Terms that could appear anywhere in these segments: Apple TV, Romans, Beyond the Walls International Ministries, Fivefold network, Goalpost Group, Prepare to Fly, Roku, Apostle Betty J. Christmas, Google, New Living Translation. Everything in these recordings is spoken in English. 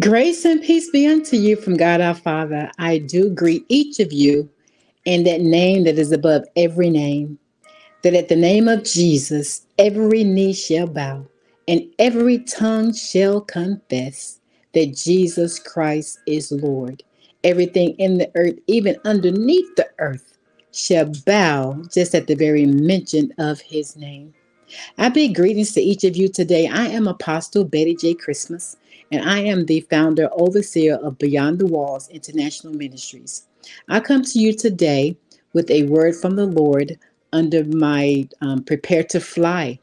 Grace and peace be unto you from God our Father. I do greet each of you in that name that is above every name, that at the name of Jesus, every knee shall bow and every tongue shall confess that Jesus Christ is Lord. Everything in the earth, even underneath the earth, shall bow just at the very mention of his name. I bid greetings to each of you today. I am Apostle Betty J. Christmas, and I am the founder, overseer of Beyond the Walls International Ministries. I come to you today with a word from the Lord under my Prepare to Fly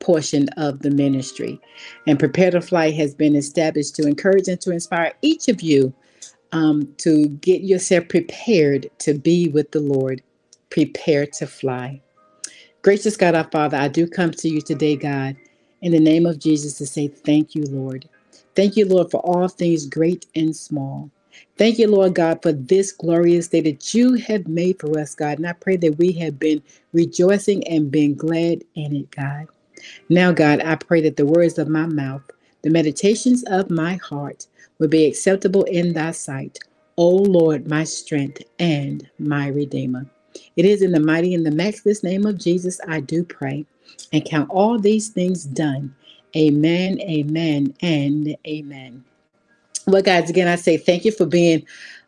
portion of the ministry. And Prepare to Fly has been established to encourage and to inspire each of you to get yourself prepared to be with the Lord. Prepare to fly. Gracious God, our Father, I do come to you today, God, in the name of Jesus to say thank you, Lord. Thank you, Lord, for all things great and small. Thank you, Lord God, for this glorious day that you have made for us, God. And I pray that we have been rejoicing and been glad in it, God. Now, God, I pray that the words of my mouth, the meditations of my heart will be acceptable in thy sight. O Lord, my strength and my Redeemer. It is in the mighty and the matchless name of Jesus I do pray and count all these things done. Amen, amen, and amen. Well, guys, again, I say thank you for being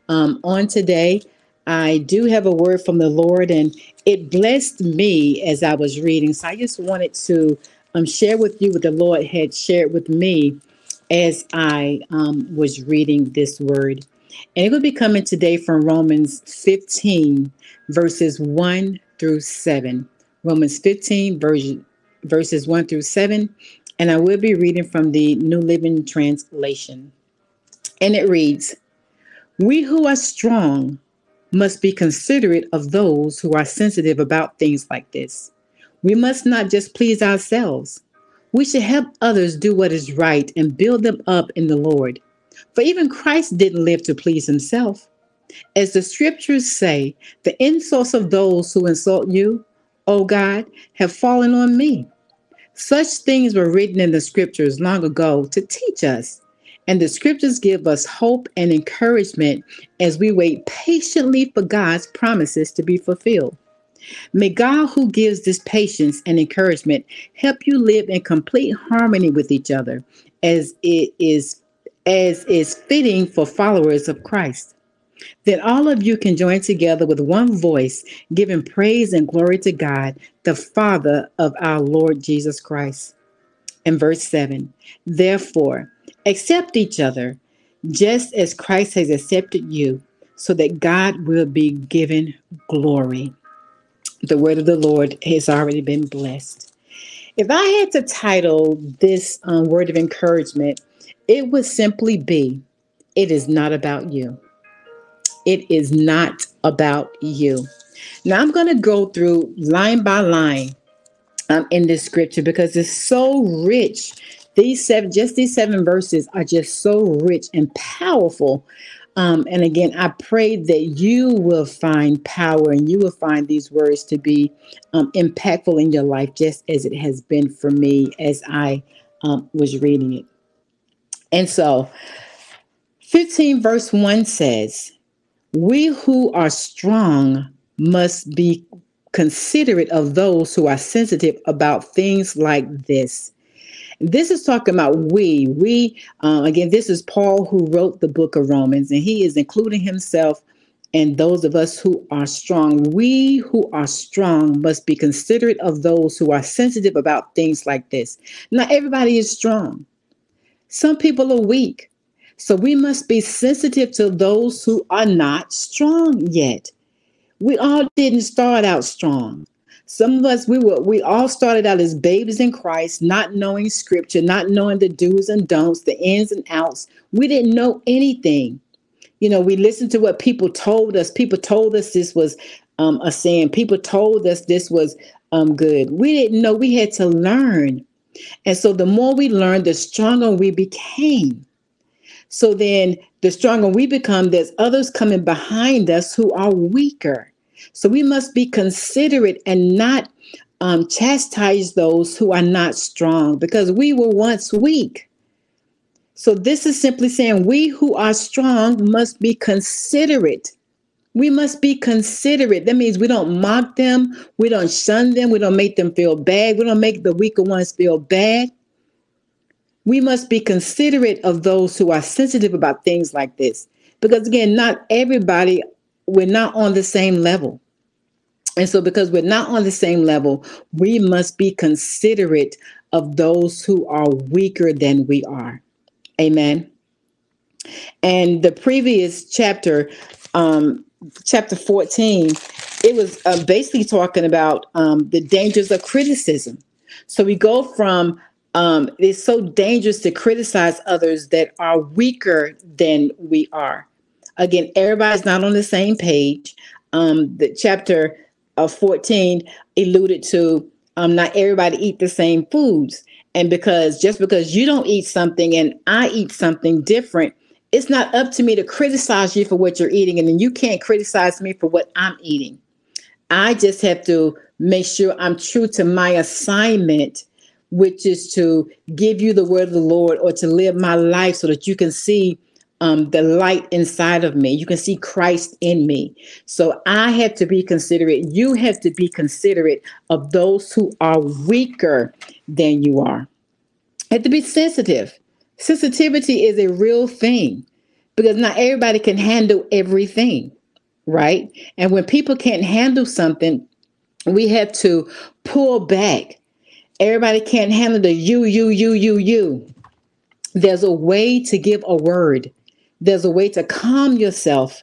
on today. I do have a word from the Lord, and it blessed me as I was reading. So I just wanted to share with you what the Lord had shared with me as I was reading this word. And it will be coming today from Romans 15, verses 1 through 7. Romans 15, verses 1 through 7. And I will be reading from the New Living Translation. And it reads, "We who are strong must be considerate of those who are sensitive about things like this. We must not just please ourselves. We should help others do what is right and build them up in the Lord. For even Christ didn't live to please himself. As the scriptures say, the insults of those who insult you, O God, have fallen on me. Such things were written in the scriptures long ago to teach us. And the scriptures give us hope and encouragement as we wait patiently for God's promises to be fulfilled. May God, who gives this patience and encouragement, help you live in complete harmony with each other as is fitting for followers of Christ. Then all of you can join together with one voice, giving praise and glory to God, the Father of our Lord Jesus Christ." And verse 7, "Therefore, accept each other, just as Christ has accepted you, so that God will be given glory." The word of the Lord has already been blessed. If I had to title this word of encouragement, it would simply be, "It is not about you." It is not about you. Now, I'm going to go through line by line in this scripture because it's so rich. These seven verses are just so rich and powerful. And again, I pray that you will find power and you will find these words to be impactful in your life, just as it has been for me as I was reading it. And so 15 verse 1 says, "We who are strong must be considerate of those who are sensitive about things like this." This is talking about we, again, this is Paul who wrote the book of Romans, and he is including himself and those of us who are strong. We who are strong must be considerate of those who are sensitive about things like this. Not everybody is strong. Some people are weak. So we must be sensitive to those who are not strong yet. We all didn't start out strong. Some of us, we all started out as babies in Christ, not knowing scripture, not knowing the do's and don'ts, the ins and outs. We didn't know anything. You know, we listened to what people told us. People told us this was a sin. People told us this was good. We didn't know. We had to learn. And so the more we learned, the stronger we became. So then the stronger we become, there's others coming behind us who are weaker. So we must be considerate and not chastise those who are not strong because we were once weak. So this is simply saying we who are strong must be considerate. We must be considerate. That means we don't mock them. We don't shun them. We don't make them feel bad. We don't make the weaker ones feel bad. We must be considerate of those who are sensitive about things like this. Because again, not everybody, we're not on the same level. And so because we're not on the same level, we must be considerate of those who are weaker than we are. Amen. And the previous chapter, chapter 14, it was basically talking about the dangers of criticism. So we go from it's so dangerous to criticize others that are weaker than we are. Again, everybody's not on the same page. The chapter 14 alluded to not everybody eat the same foods. And because just because you don't eat something and I eat something different, it's not up to me to criticize you for what you're eating. And then you can't criticize me for what I'm eating. I just have to make sure I'm true to my assignment, which is to give you the word of the Lord or to live my life so that you can see the light inside of me. You can see Christ in me. So I have to be considerate. You have to be considerate of those who are weaker than you are. You have to be sensitive. Sensitivity is a real thing because not everybody can handle everything, right? And when people can't handle something, we have to pull back. Everybody can't handle the you. There's a way to give a word. There's a way to calm yourself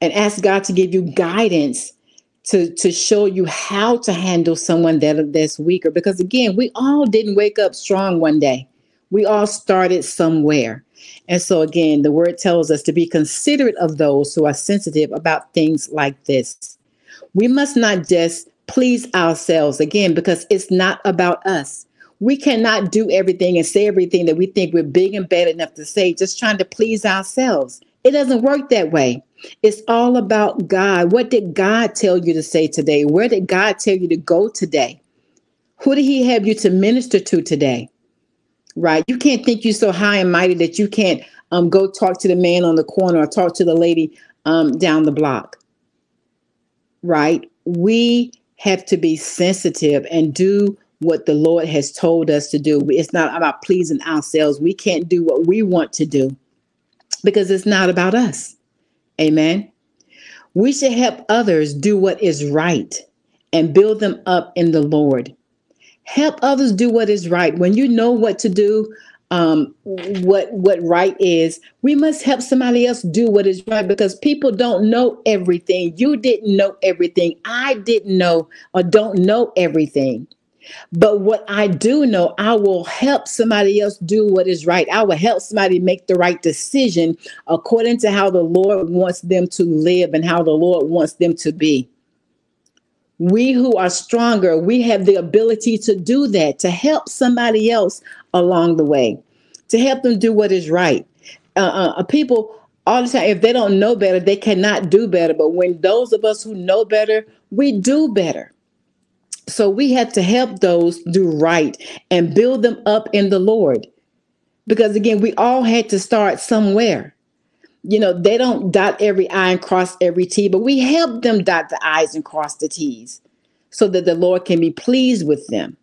and ask God to give you guidance to show you how to handle someone that's weaker. Because again, we all didn't wake up strong one day. We all started somewhere. And so again, the word tells us to be considerate of those who are sensitive about things like this. We must not just please ourselves again, because it's not about us. We cannot do everything and say everything that we think we're big and bad enough to say, just trying to please ourselves. It doesn't work that way. It's all about God. What did God tell you to say today? Where did God tell you to go today? Who did he have you to minister to today? Right? You can't think you're so high and mighty that you can't go talk to the man on the corner or talk to the lady down the block. Right? We have to be sensitive and do what the Lord has told us to do. It's not about pleasing ourselves. We can't do what we want to do because it's not about us. Amen. We should help others do what is right and build them up in the Lord. Help others do what is right. When you know what to do, what right is, we must help somebody else do what is right because people don't know everything. You didn't know everything. I didn't know or don't know everything. But what I do know, I will help somebody else do what is right. I will help somebody make the right decision according to how the Lord wants them to live and how the Lord wants them to be. We who are stronger, we have the ability to do that, to help somebody else along the way, to help them do what is right. People all the time, if they don't know better, they cannot do better. But when those of us who know better, we do better. So we have to help those do right and build them up in the Lord. Because again, we all had to start somewhere. You know, they don't dot every I and cross every T, but we help them dot the I's and cross the T's so that the Lord can be pleased with them.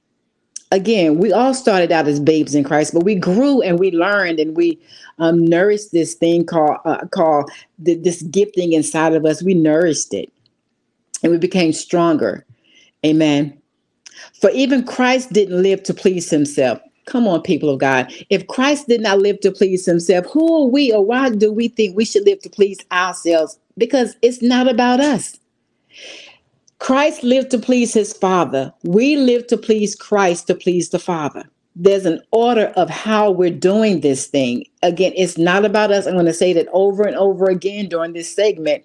Again, we all started out as babes in Christ, but we grew and we learned and we nourished this thing called this gifting inside of us. We nourished it and we became stronger. Amen. For even Christ didn't live to please himself. Come on, people of God. If Christ did not live to please himself, who are we or why do we think we should live to please ourselves? Because it's not about us. Christ lived to please his Father. We live to please Christ, to please the Father. There's an order of how we're doing this thing. Again, it's not about us. I'm going to say that over and over again during this segment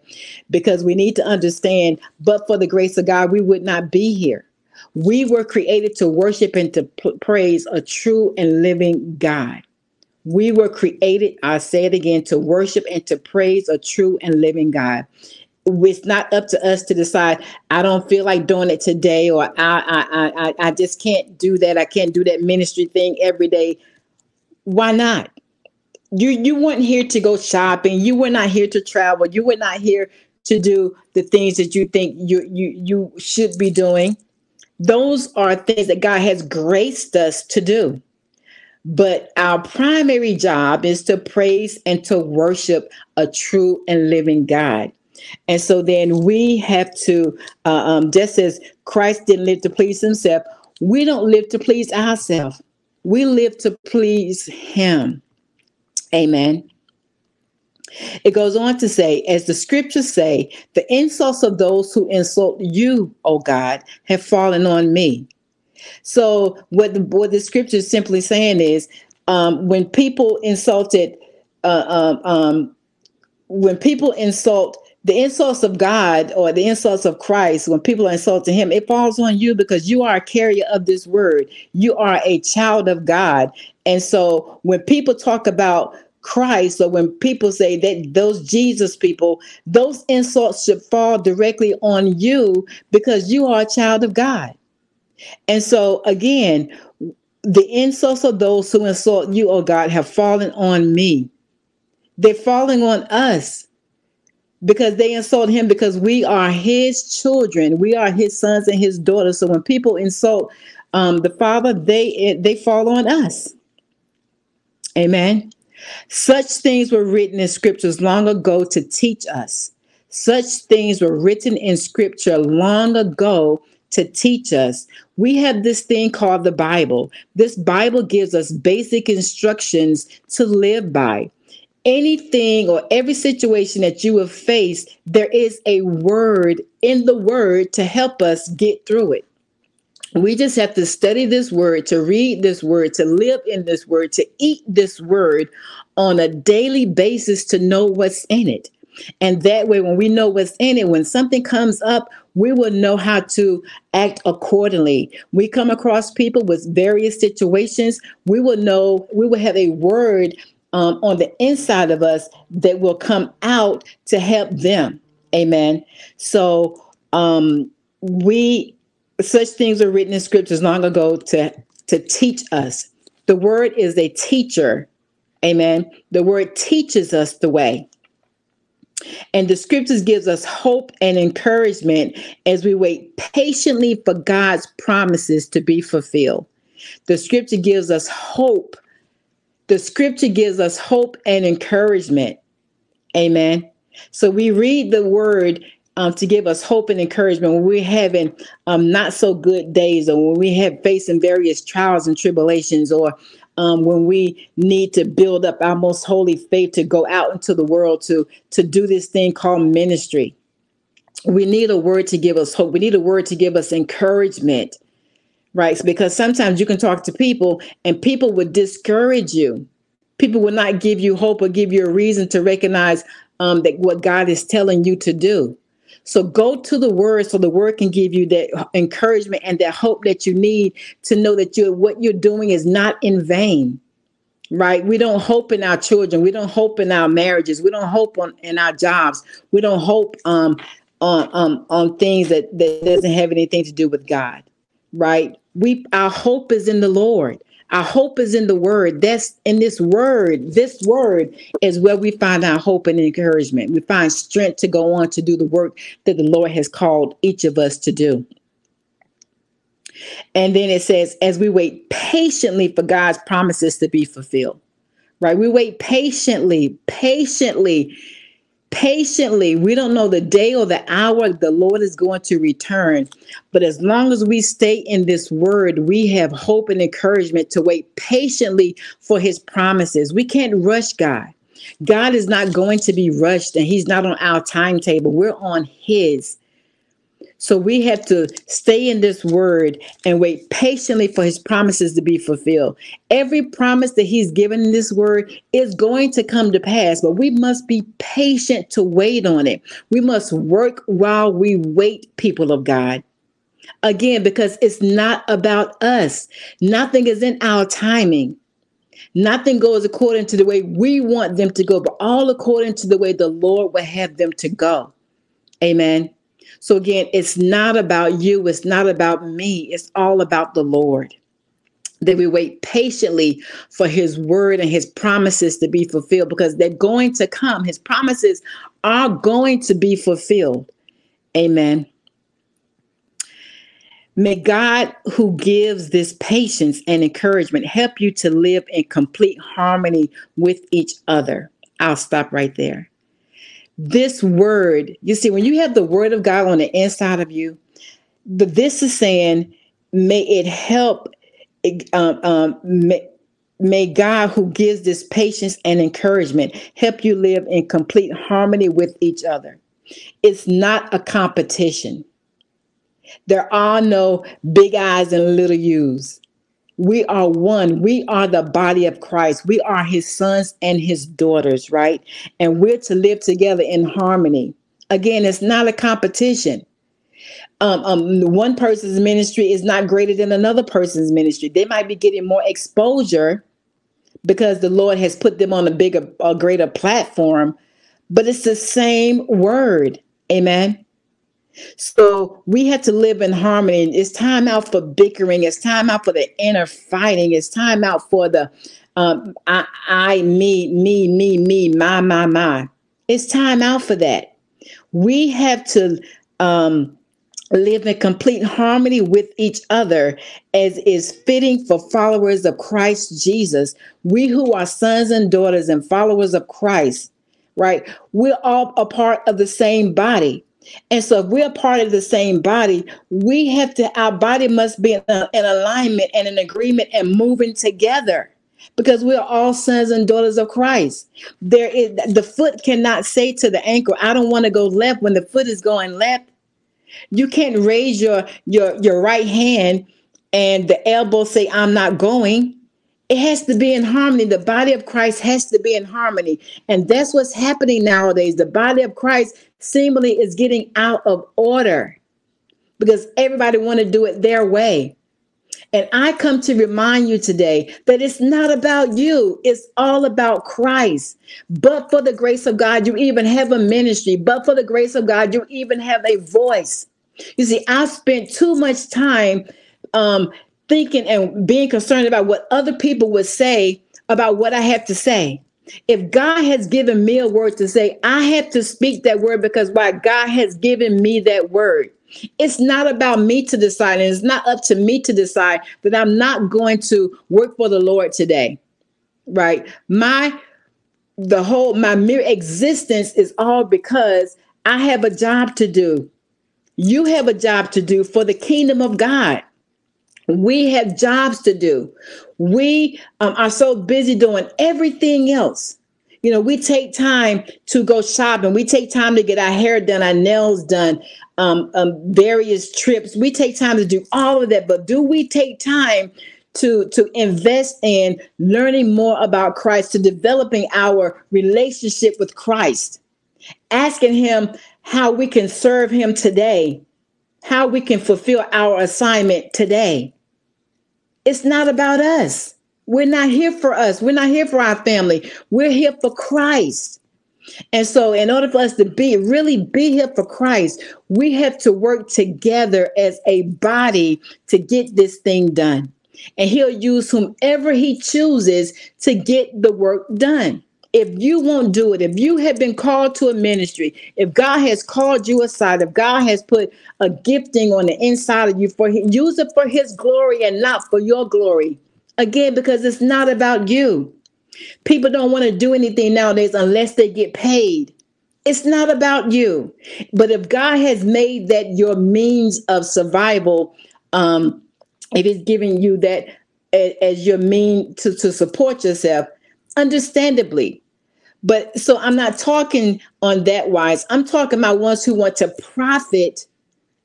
because we need to understand, but for the grace of God, we would not be here. We were created to worship and to praise a true and living God. We were created, I say it again, to worship and to praise a true and living God. It's not up to us to decide, I don't feel like doing it today, or I just can't do that. I can't do that ministry thing every day. Why not? You weren't here to go shopping. You were not here to travel. You were not here to do the things that you think you should be doing. Those are things that God has graced us to do. But our primary job is to praise and to worship a true and living God. And so then we have to, just as Christ didn't live to please himself, we don't live to please ourselves. We live to please him. Amen. It goes on to say, as the scriptures say, the insults of those who insult you, O God, have fallen on me. So what the scripture is simply saying is, when people insult the insults of God or the insults of Christ, when people are insulting him, it falls on you because you are a carrier of this word. You are a child of God. And so when people talk about Christ, or when people say that those Jesus people, those insults should fall directly on you because you are a child of God. And so again, the insults of those who insult you, oh God, have fallen on me. They're falling on us because they insult him, because we are his children. We are his sons and his daughters. So when people insult the Father, they fall on us. Amen. Such things were written in scriptures long ago to teach us. Such things were written in scripture long ago to teach us. We have this thing called the Bible. This Bible gives us basic instructions to live by. Anything or every situation that you will face, there is a word in the word to help us get through it. We just have to study this word, to read this word, to live in this word, to eat this word on a daily basis to know what's in it. And that way, when we know what's in it, when something comes up, we will know how to act accordingly. We come across people with various situations. We will know, we will have a word on the inside of us that will come out to help them. Amen. So such things are written in scriptures long ago to teach us. The word is a teacher. Amen. The word teaches us the way. And the scriptures gives us hope and encouragement as we wait patiently for God's promises to be fulfilled. The scripture gives us hope. The scripture gives us hope and encouragement. Amen. So we read the word to give us hope and encouragement when we're having not so good days, or when we have facing various trials and tribulations, or when we need to build up our most holy faith to go out into the world to do this thing called ministry. We need a word to give us hope. We need a word to give us encouragement, right? Because sometimes you can talk to people and people would discourage you. People will not give you hope or give you a reason to recognize that what God is telling you to do. So go to the word so the word can give you that encouragement and that hope that you need to know that what you're doing is not in vain, right? We don't hope in our children. We don't hope in our marriages. We don't hope in our jobs. We don't hope on things that doesn't have anything to do with God, right? Our hope is in the Lord. Our hope is in the word. That's in this word. This word is where we find our hope and encouragement. We find strength to go on to do the work that the Lord has called each of us to do. And then it says, as we wait patiently for God's promises to be fulfilled, right? We wait patiently. We don't know the day or the hour the Lord is going to return. But as long as we stay in this word, we have hope and encouragement to wait patiently for his promises. We can't rush God. God is not going to be rushed, and he's not on our timetable. We're on his. So we have to stay in this word and wait patiently for his promises to be fulfilled. Every promise that he's given in this word is going to come to pass, but we must be patient to wait on it. We must work while we wait, people of God. Again, because it's not about us. Nothing is in our timing. Nothing goes according to the way we want them to go, but all according to the way the Lord will have them to go. Amen. So again, it's not about you. It's not about me. It's all about the Lord. that we wait patiently for his word and his promises to be fulfilled, because they're going to come. His promises are going to be fulfilled. Amen. May God, who gives this patience and encouragement, help you to live in complete harmony with each other. I'll stop right there. This word, you see, when you have the word of God on the inside of you, this is saying, may it help. May God, who gives this patience and encouragement, help you live in complete harmony with each other. It's not a competition. There are no big I's and little U's. We are one. We are the body of Christ. We are his sons and his daughters, right? And we're to live together in harmony. Again, it's not a competition. One person's ministry is not greater than another person's ministry. They might be getting more exposure because the Lord has put them on a bigger, a greater platform, but it's the same word. Amen. So we have to live in harmony. It's time out for bickering. It's time out for the inner fighting. It's time out for the I, me, my. It's time out for that. We have to live in complete harmony with each other, as is fitting for followers of Christ Jesus. We who are sons and daughters and followers of Christ, right? We're all a part of the same body. And so if we're part of the same body, we have to, our body must be in alignment and in agreement and moving together, because we're all sons and daughters of Christ. There is, the foot cannot say to the ankle, I don't want to go left, when the foot is going left. You can't raise your right hand and the elbow say, I'm not going. It has to be in harmony. The body of Christ has to be in harmony. And that's what's happening nowadays. The body of Christ seemingly is getting out of order because everybody want to do it their way. And I come to remind you today that it's not about you. It's all about Christ. But for the grace of God, you even have a ministry. But for the grace of God, you even have a voice. You see, I've spent too much time thinking and being concerned about what other people would say about what I have to say. If God has given me a word to say, I have to speak that word, because why? God has given me that word. It's not about me to decide, and it's not up to me to decide that I'm not going to work for the Lord today, right? My mere existence is all because I have a job to do. You have a job to do for the kingdom of God. We have jobs to do. We are so busy doing everything else. You know, we take time to go shopping. We take time to get our hair done, our nails done, various trips. We take time to do all of that. But do we take time to invest in learning more about Christ, to developing our relationship with Christ, asking him how we can serve him today, how we can fulfill our assignment today? It's not about us. We're not here for us. We're not here for our family. We're here for Christ. And so in order for us to really be here for Christ, we have to work together as a body to get this thing done. And he'll use whomever he chooses to get the work done. If you won't do it, if you have been called to a ministry, if God has called you aside, if God has put a gifting on the inside of you, use it for his glory and not for your glory. Again, because it's not about you. People don't want to do anything nowadays unless they get paid. It's not about you. But if God has made that your means of survival, if he's giving you that as your means to support yourself, understandably. But so I'm not talking on that wise. I'm talking about ones who want to profit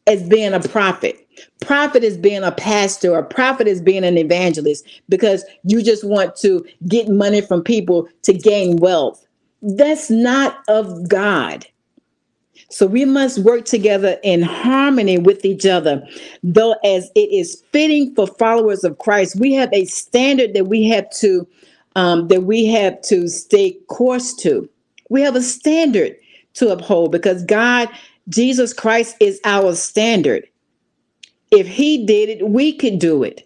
as being a prophet. Prophet is being a pastor, or prophet is being an evangelist, because you just want to get money from people to gain wealth. That's not of God. So we must work together in harmony with each other, though, as it is fitting for followers of Christ. We have a standard that we have to stay course to. We have a standard to uphold, because God, Jesus Christ, is our standard. If he did it, we could do it.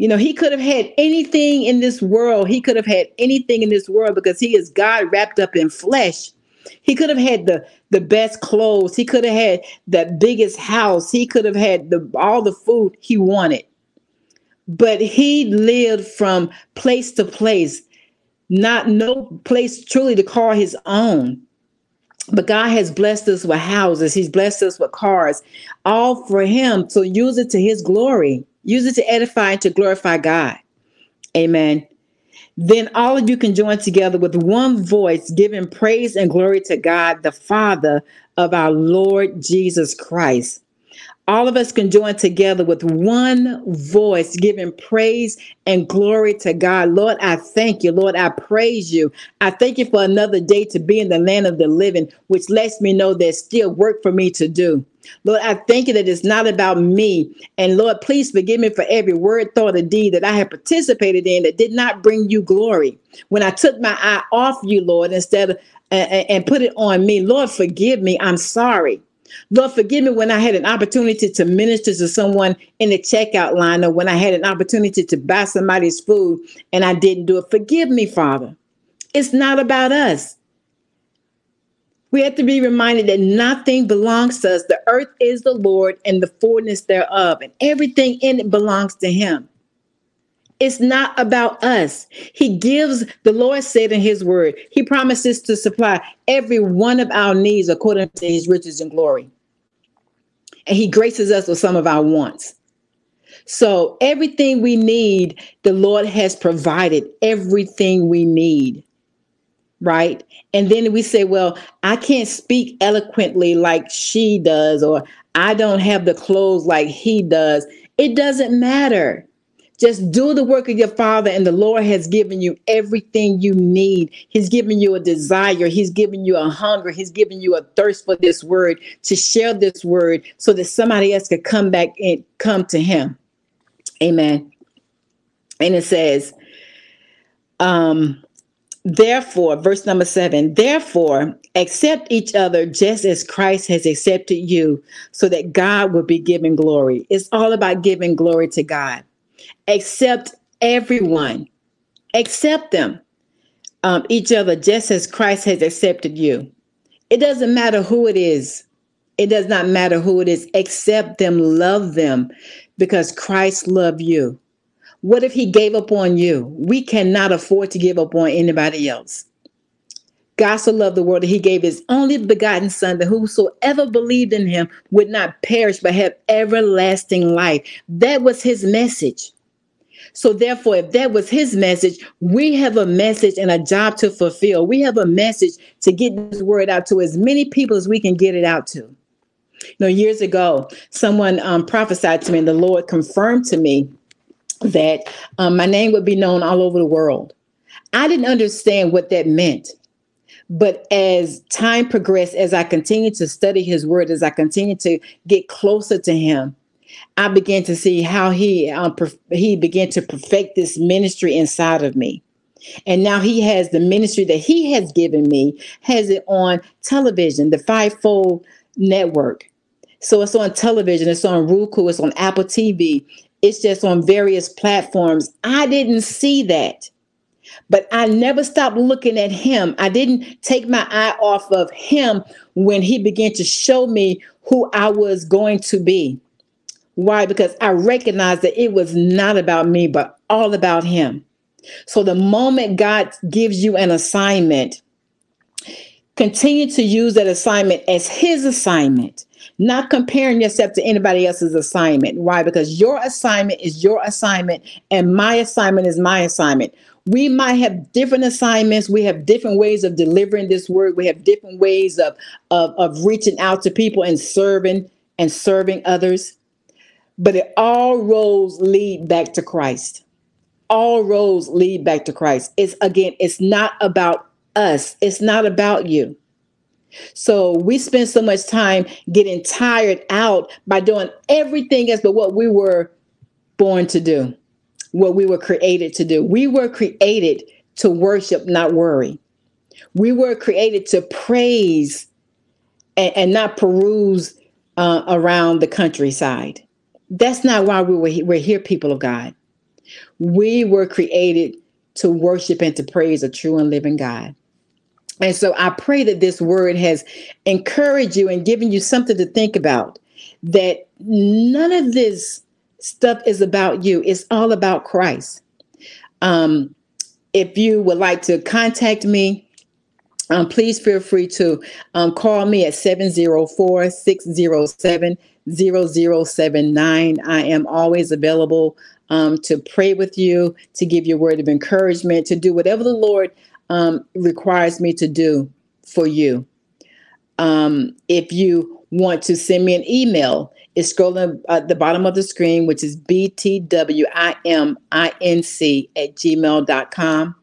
You know, he could have had anything in this world. He could have had anything in this world because he is God wrapped up in flesh. He could have had the best clothes. He could have had the biggest house. He could have had all the food he wanted. But he lived from place to place, no place truly to call his own. But God has blessed us with houses. He's blessed us with cars, all for him. So use it to his glory. Use it to edify and to glorify God. Amen. Then all of you can join together with one voice, giving praise and glory to God, the Father of our Lord Jesus Christ. All of us can join together with one voice, giving praise and glory to God. Lord, I thank you. Lord, I praise you. I thank you for another day to be in the land of the living, which lets me know there's still work for me to do. Lord, I thank you that it's not about me. And Lord, please forgive me for every word, thought, or deed that I have participated in that did not bring you glory. When I took my eye off you, Lord, instead of and put it on me, Lord, forgive me. I'm sorry. Lord, forgive me when I had an opportunity to minister to someone in the checkout line or when I had an opportunity to buy somebody's food and I didn't do it. Forgive me, Father. It's not about us. We have to be reminded that nothing belongs to us. The earth is the Lord and the fullness thereof, and everything in it belongs to him. It's not about us. He gives, the Lord said in his word, he promises to supply every one of our needs according to his riches and glory. And he graces us with some of our wants. So everything we need, the Lord has provided everything we need, right? And then we say, well, I can't speak eloquently like she does, or I don't have the clothes like he does. It doesn't matter. Just do the work of your Father, and the Lord has given you everything you need. He's given you a desire. He's given you a hunger. He's given you a thirst for this word, to share this word so that somebody else could come back and come to him. Amen. And it says, therefore, verse number 7, therefore, accept each other just as Christ has accepted you, so that God will be given glory. It's all about giving glory to God. Accept everyone, accept them, each other, just as Christ has accepted you. It doesn't matter who it is. It does not matter who it is. Accept them, love them, because Christ loved you. What if he gave up on you? We cannot afford to give up on anybody else. God so loved the world that he gave his only begotten son, that whosoever believed in him would not perish but have everlasting life. That was his message. So therefore, if that was his message, we have a message and a job to fulfill. We have a message to get this word out to as many people as we can get it out to. You know, years ago, someone prophesied to me, and the Lord confirmed to me that my name would be known all over the world. I didn't understand what that meant. But as time progressed, as I continued to study his word, as I continued to get closer to him, I began to see how he began to perfect this ministry inside of me. And now he has the ministry that he has given me, has it on television, the Fivefold network. So it's on television, it's on Roku, it's on Apple TV. It's just on various platforms. I didn't see that. But I never stopped looking at him. I didn't take my eye off of him when he began to show me who I was going to be. Why? Because I recognized that it was not about me, but all about him. So the moment God gives you an assignment, continue to use that assignment as his assignment, not comparing yourself to anybody else's assignment. Why? Because your assignment is your assignment, and my assignment is my assignment. We might have different assignments. We have different ways of delivering this word. We have different ways of reaching out to people and serving others. But it all roads lead back to Christ. All roads lead back to Christ. It's not about us. It's not about you. So we spend so much time getting tired out by doing everything else but what we were born to do. What we were created to do. We were created to worship, not worry. We were created to praise and not peruse around the countryside. That's not why we're here, people of God. We were created to worship and to praise a true and living God. And so I pray that this word has encouraged you and given you something to think about, that none of this stuff is about you. It's all about Christ. If you would like to contact me, please feel free to call me at 704-607-0079. I am always available to pray with you, to give you a word of encouragement, to do whatever the Lord requires me to do for you. If you want to send me an email, it's scrolling at the bottom of the screen, which is btwinc@gmail.com.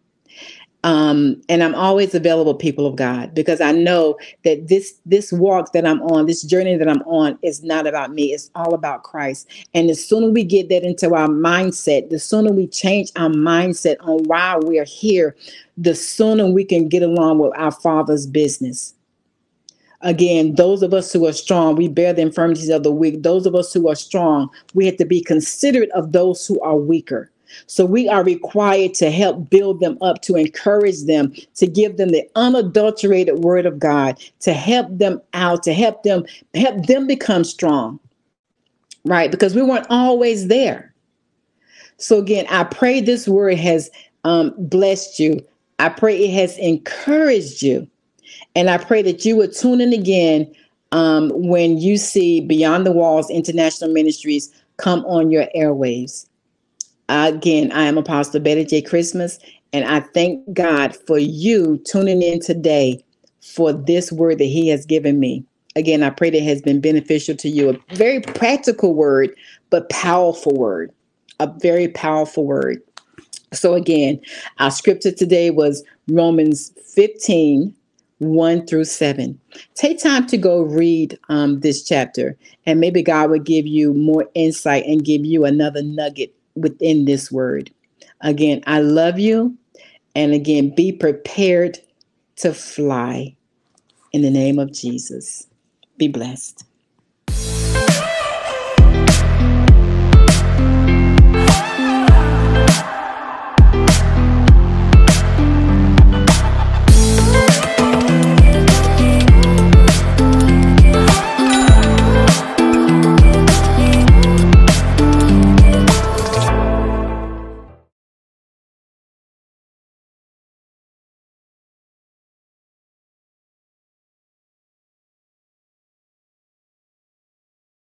And I'm always available, people of God, because I know that this walk that I'm on, this journey that I'm on, is not about me. It's all about Christ. And the sooner we get that into our mindset, the sooner we change our mindset on why we are here, the sooner we can get along with our Father's business. Again, those of us who are strong, we bear the infirmities of the weak. Those of us who are strong, we have to be considerate of those who are weaker. So we are required to help build them up, to encourage them, to give them the unadulterated word of God, to help them out, to help them become strong, right? Because we weren't always there. So again, I pray this word has blessed you. I pray it has encouraged you. And I pray that you would tune in again when you see Beyond the Walls International Ministries come on your airwaves. Again, I am Apostle Betty J. Christmas, and I thank God for you tuning in today for this word that He has given me. Again, I pray that it has been beneficial to you. A very practical word, but powerful word. A very powerful word. So again, our scripture today was Romans 15:1-7. Take time to go read this chapter, and maybe God will give you more insight and give you another nugget within this word. Again, I love you. And again, be prepared to fly in the name of Jesus. Be blessed.